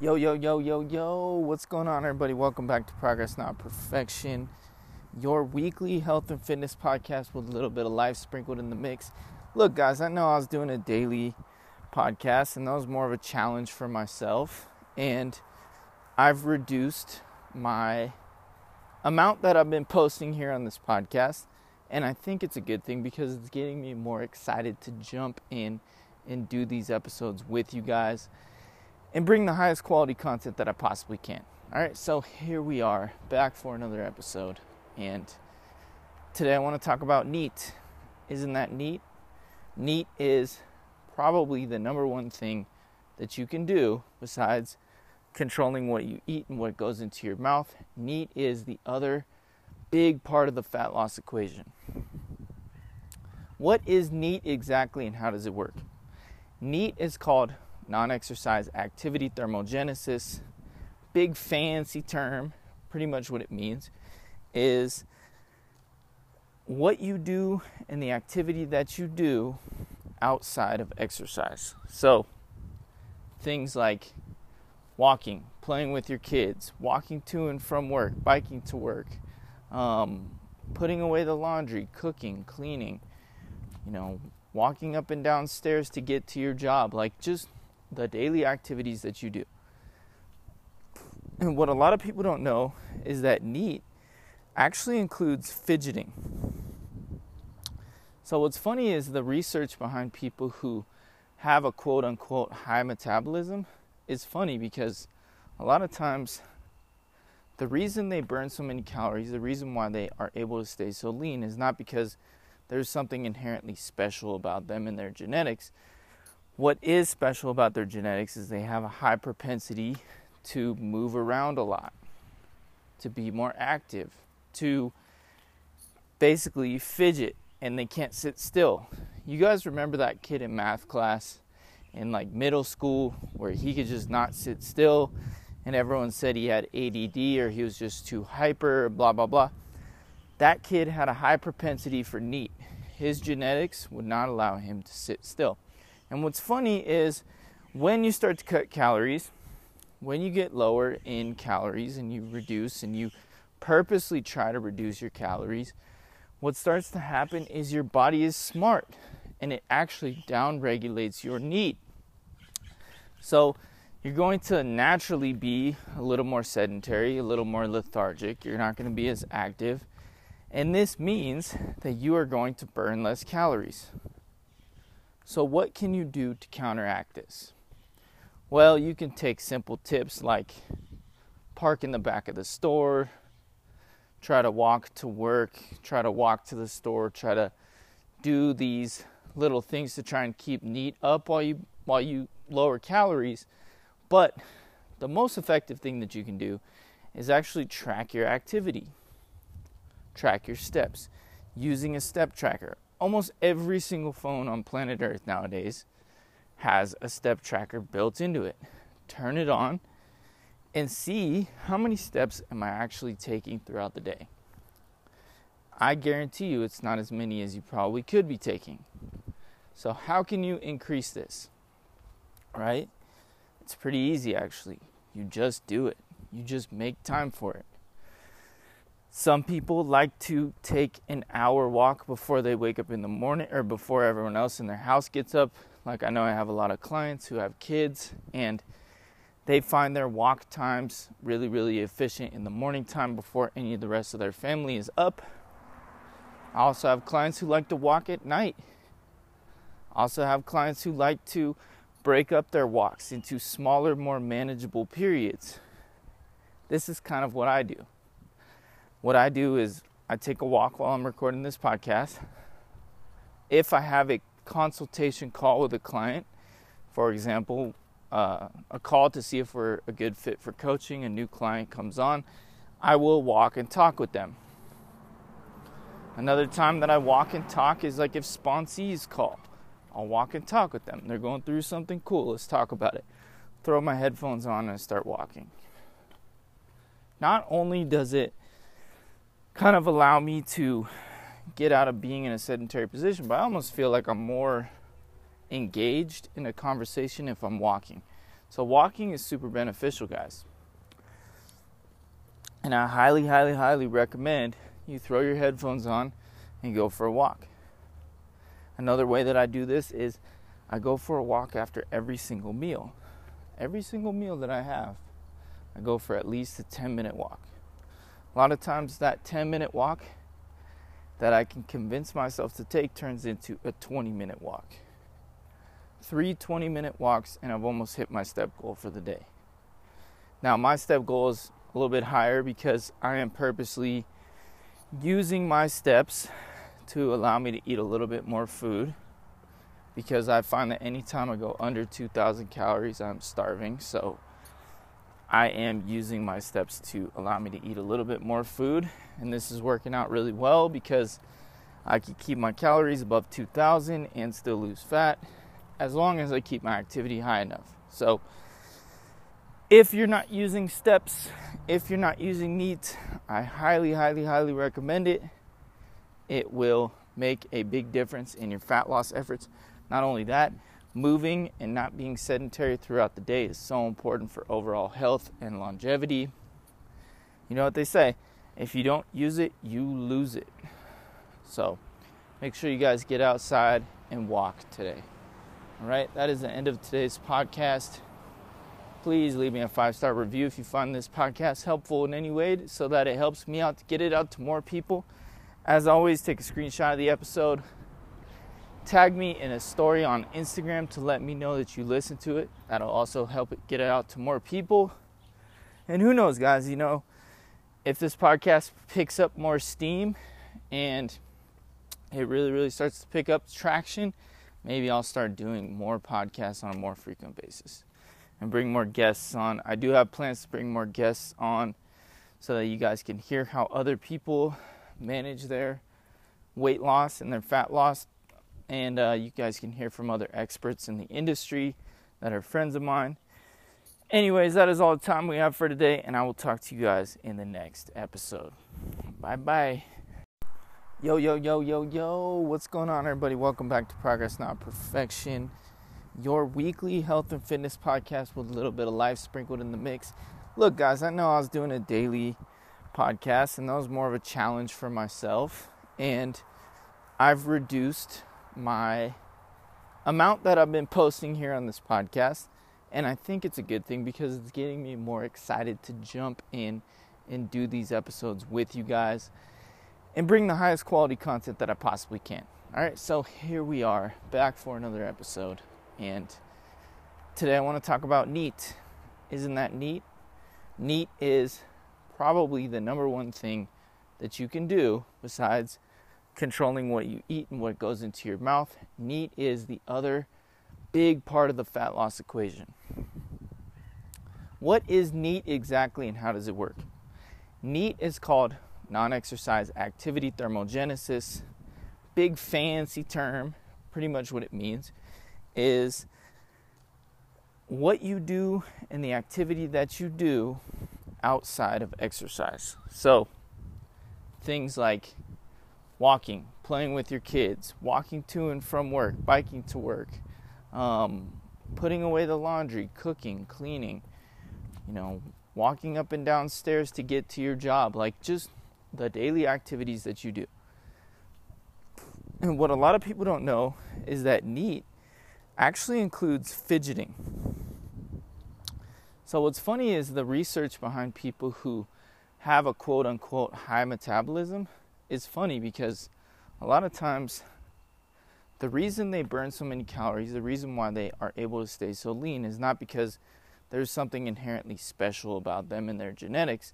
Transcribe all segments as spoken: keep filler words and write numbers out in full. Yo, yo, yo, yo, yo, what's going on, everybody? Welcome back to Progress Not Perfection, your weekly health and fitness podcast with a little bit of life sprinkled in the mix. Look, guys, I know I was doing a daily podcast, and that was more of a challenge for myself, and I've reduced my amount that I've been posting here on this podcast, and I think it's a good thing because it's getting me more excited to jump in and do these episodes with you guys and bring the highest quality content that I possibly can. All right, so here we are, back for another episode. And today I want to talk about NEAT. Isn't that neat? NEAT is probably the number one thing that you can do besides controlling what you eat and what goes into your mouth. NEAT is the other big part of the fat loss equation. What is NEAT exactly and how does it work? NEAT is called non-exercise activity thermogenesis. Big fancy term. Pretty much what it means is what you do and the activity that you do outside of exercise. So things like walking, playing with your kids, walking to and from work, biking to work, um, putting away the laundry, cooking, cleaning, you know, walking up and down stairs to get to your job, like just the daily activities that you do. And what a lot of people don't know is that NEAT actually includes fidgeting. So what's funny is the research behind people who have a quote-unquote high metabolism is funny because a lot of times the reason they burn so many calories, the reason why they are able to stay so lean is not because there's something inherently special about them and their genetics. What is special about their genetics is they have a high propensity to move around a lot, to be more active, to basically fidget, and they can't sit still. You guys remember that kid in math class in like middle school where he could just not sit still and everyone said he had A D D or he was just too hyper, blah, blah, blah. That kid had a high propensity for NEAT. His genetics would not allow him to sit still. And what's funny is when you start to cut calories, when you get lower in calories and you reduce and you purposely try to reduce your calories, what starts to happen is your body is smart and it actually downregulates your NEAT. So you're going to naturally be a little more sedentary, a little more lethargic. You're not going to be as active. And this means that you are going to burn less calories. So what can you do to counteract this? Well, you can take simple tips like park in the back of the store, try to walk to work, try to walk to the store, try to do these little things to try and keep NEAT up while you while you lower calories. But the most effective thing that you can do is actually track your activity, track your steps, using a step tracker. Almost every single phone on planet Earth nowadays has a step tracker built into it. Turn it on and see how many steps am I actually taking throughout the day. I guarantee you it's not as many as you probably could be taking. So how can you increase this? Right? It's pretty easy actually. You just do it. You just make time for it. Some people like to take an hour walk before they wake up in the morning or before everyone else in their house gets up. Like I know I have a lot of clients who have kids and they find their walk times really, really efficient in the morning time before any of the rest of their family is up. I also have clients who like to walk at night. I also have clients who like to break up their walks into smaller, more manageable periods. This is kind of what I do. What I do is I take a walk while I'm recording this podcast. If I have a consultation call with a client, for example, uh, a call to see if we're a good fit for coaching, a new client comes on, I will walk and talk with them. Another time that I walk and talk is like if sponsees call, I'll walk and talk with them. They're going through something cool. Let's talk about it. Throw my headphones on and start walking. Not only does it kind of allow me to get out of being in a sedentary position, but I almost feel like I'm more engaged in a conversation if I'm walking. So walking is super beneficial, guys. And I highly, highly, highly recommend you throw your headphones on and go for a walk. Another way that I do this is I go for a walk after every single meal. Every single meal that I have, I go for at least a ten minute walk. A lot of times that ten minute walk that I can convince myself to take turns into a twenty minute walk. Three twenty minute walks and I've almost hit my step goal for the day. Now my step goal is a little bit higher because I am purposely using my steps to allow me to eat a little bit more food, because I find that anytime I go under two thousand calories, I'm starving. So I am using my steps to allow me to eat a little bit more food. And this is working out really well because I can keep my calories above two thousand and still lose fat as long as I keep my activity high enough. So if you're not using steps, if you're not using NEAT, I highly, highly, highly recommend it. It will make a big difference in your fat loss efforts. Not only that, moving and not being sedentary throughout the day is so important for overall health and longevity. You know what they say, if you don't use it, you lose it. So make sure you guys get outside and walk today. All right, that is the end of today's podcast. Please leave me a five star review if you find this podcast helpful in any way so that it helps me out to get it out to more people. As always, take a screenshot of the episode. Tag me in a story on Instagram to let me know that you listened to it. That'll also help it get it out to more people. And who knows, guys, you know, if this podcast picks up more steam and it really, really starts to pick up traction, maybe I'll start doing more podcasts on a more frequent basis and bring more guests on. I do have plans to bring more guests on so that you guys can hear how other people manage their weight loss and their fat loss, and uh, you guys can hear from other experts in the industry that are friends of mine. Anyways, that is all the time we have for today, and I will talk to you guys in the next episode. Bye bye. Yo, yo, yo, yo, yo, what's going on, everybody? Welcome back to Progress Not Perfection, your weekly health and fitness podcast with a little bit of life sprinkled in the mix. Look, guys, I know I was doing a daily podcast and that was more of a challenge for myself, and I've reduced my amount that I've been posting here on this podcast, and I think it's a good thing because it's getting me more excited to jump in and do these episodes with you guys and bring the highest quality content that I possibly can. All right, so here we are back for another episode, and today I want to talk about NEAT. Isn't that neat? NEAT is probably the number one thing that you can do besides controlling what you eat and what goes into your mouth. NEAT is the other big part of the fat loss equation. What is NEAT exactly and how does it work? NEAT is called non-exercise activity thermogenesis. Big fancy term. Pretty much what it means is what you do and the activity that you do outside of exercise. So things like walking, playing with your kids, walking to and from work, biking to work, um, putting away the laundry, cooking, cleaning, you know, walking up and down stairs to get to your job, like just the daily activities that you do. And what a lot of people don't know is that NEAT actually includes fidgeting. So what's funny is the research behind people who have a quote-unquote high metabolism is funny because a lot of times the reason they burn so many calories, the reason why they are able to stay so lean is not because there's something inherently special about them and their genetics.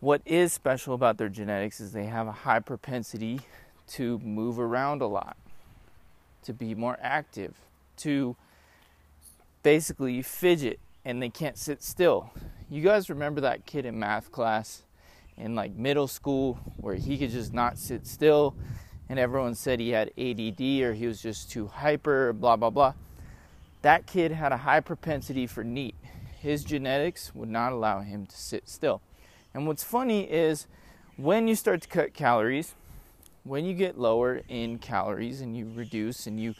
What is special about their genetics is they have a high propensity to move around a lot, to be more active, to basically fidget. And they can't sit still. You guys remember that kid in math class in like middle school where he could just not sit still and everyone said he had A D D or he was just too hyper, blah, blah, blah. That kid had a high propensity for NEAT. His genetics would not allow him to sit still. And what's funny is when you start to cut calories, when you get lower in calories and you reduce and you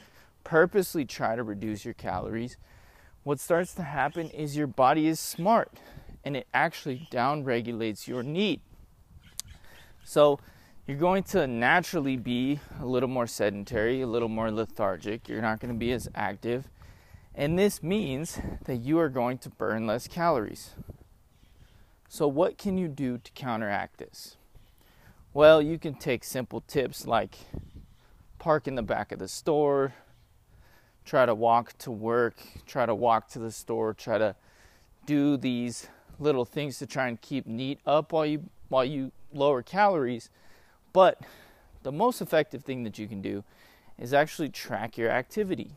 purposely try to reduce your calories, what starts to happen is your body is smart and it actually downregulates your need. So you're going to naturally be a little more sedentary, a little more lethargic. You're not going to be as active. And this means that you are going to burn less calories. So what can you do to counteract this? Well, you can take simple tips like park in the back of the store, try to walk to work, try to walk to the store, try to do these little things to try and keep NEAT up while you while you lower calories. But the most effective thing that you can do is actually track your activity.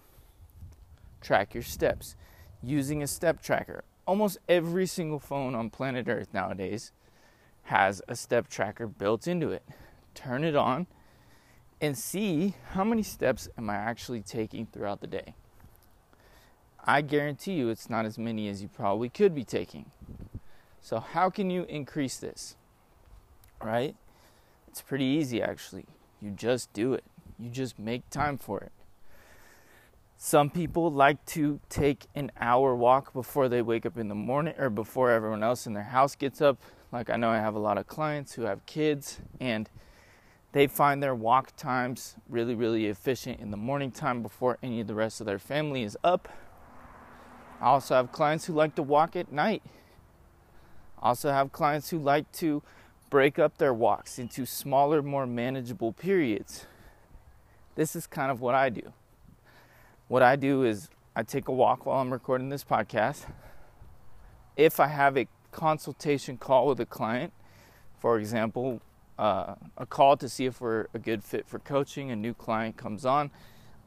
Track your steps using a step tracker. Almost every single phone on planet Earth nowadays has a step tracker built into it. Turn it on and see how many steps am I actually taking throughout the day. I guarantee you it's not as many as you probably could be taking. So how can you increase this? Right? It's pretty easy actually. You just do it. You just make time for it. Some people like to take an hour walk before they wake up in the morning or before everyone else in their house gets up. Like I know I have a lot of clients who have kids and they find their walk times really, really efficient in the morning time before any of the rest of their family is up. I also have clients who like to walk at night. I also have clients who like to break up their walks into smaller, more manageable periods. This is kind of what I do. What I do is I take a walk while I'm recording this podcast. If I have a consultation call with a client, for example, uh, a call to see if we're a good fit for coaching, a new client comes on,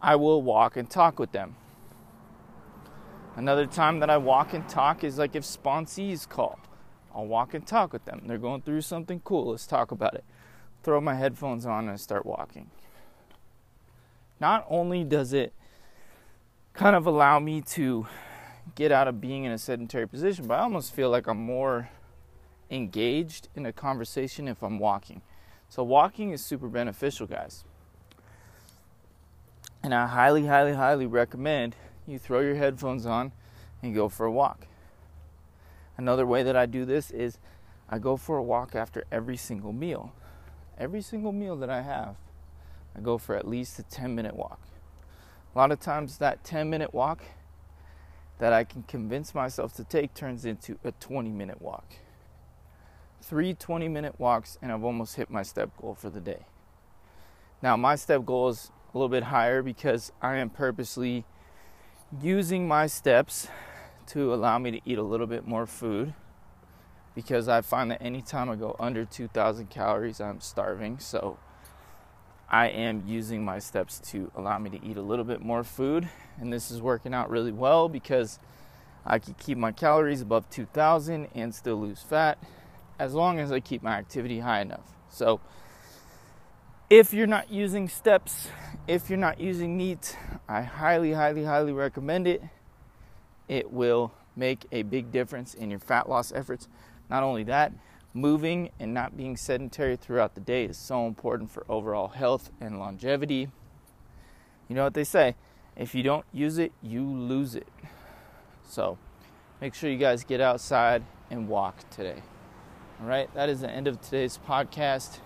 I will walk and talk with them. Another time that I walk and talk is like if sponsees call, I'll walk and talk with them. They're going through something cool, let's talk about it. Throw my headphones on and start walking. Not only does it kind of allow me to get out of being in a sedentary position, but I almost feel like I'm more engaged in a conversation if I'm walking. So walking is super beneficial, guys. And I highly, highly, highly recommend you throw your headphones on and go for a walk. Another way that I do this is I go for a walk after every single meal. Every single meal that I have, I go for at least a ten minute walk. A lot of times that ten minute walk that I can convince myself to take turns into a twenty minute walk. Three twenty minute walks and I've almost hit my step goal for the day. Now my step goal is a little bit higher because I am purposely using my steps to allow me to eat a little bit more food, because I find that anytime I go under two thousand calories I'm starving. So I am using my steps to allow me to eat a little bit more food, and this is working out really well because I can keep my calories above two thousand and still lose fat as long as I keep my activity high enough. So if you're not using steps, if you're not using NEAT, I highly, highly, highly recommend it. It will make a big difference in your fat loss efforts. Not only that, moving and not being sedentary throughout the day is so important for overall health and longevity. You know what they say, if you don't use it, you lose it. So make sure you guys get outside and walk today. All right, that is the end of today's podcast.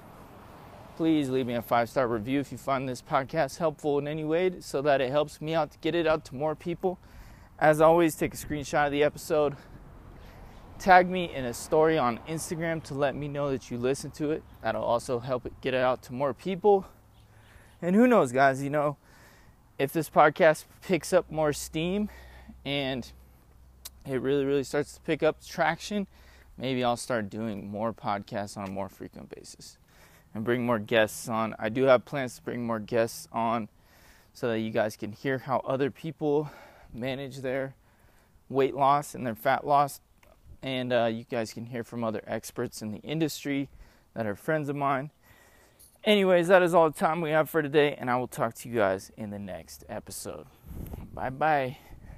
Please leave me a five-star review if you find this podcast helpful in any way so that it helps me out to get it out to more people. As always, take a screenshot of the episode. Tag me in a story on Instagram to let me know that you listen to it. That'll also help it get it out to more people. And who knows, guys, you know, if this podcast picks up more steam and it really, really starts to pick up traction, maybe I'll start doing more podcasts on a more frequent basis and bring more guests on. I do have plans to bring more guests on so that you guys can hear how other people manage their weight loss and their fat loss. And uh, you guys can hear from other experts in the industry that are friends of mine. Anyways, that is all the time we have for today, and I will talk to you guys in the next episode. Bye-bye.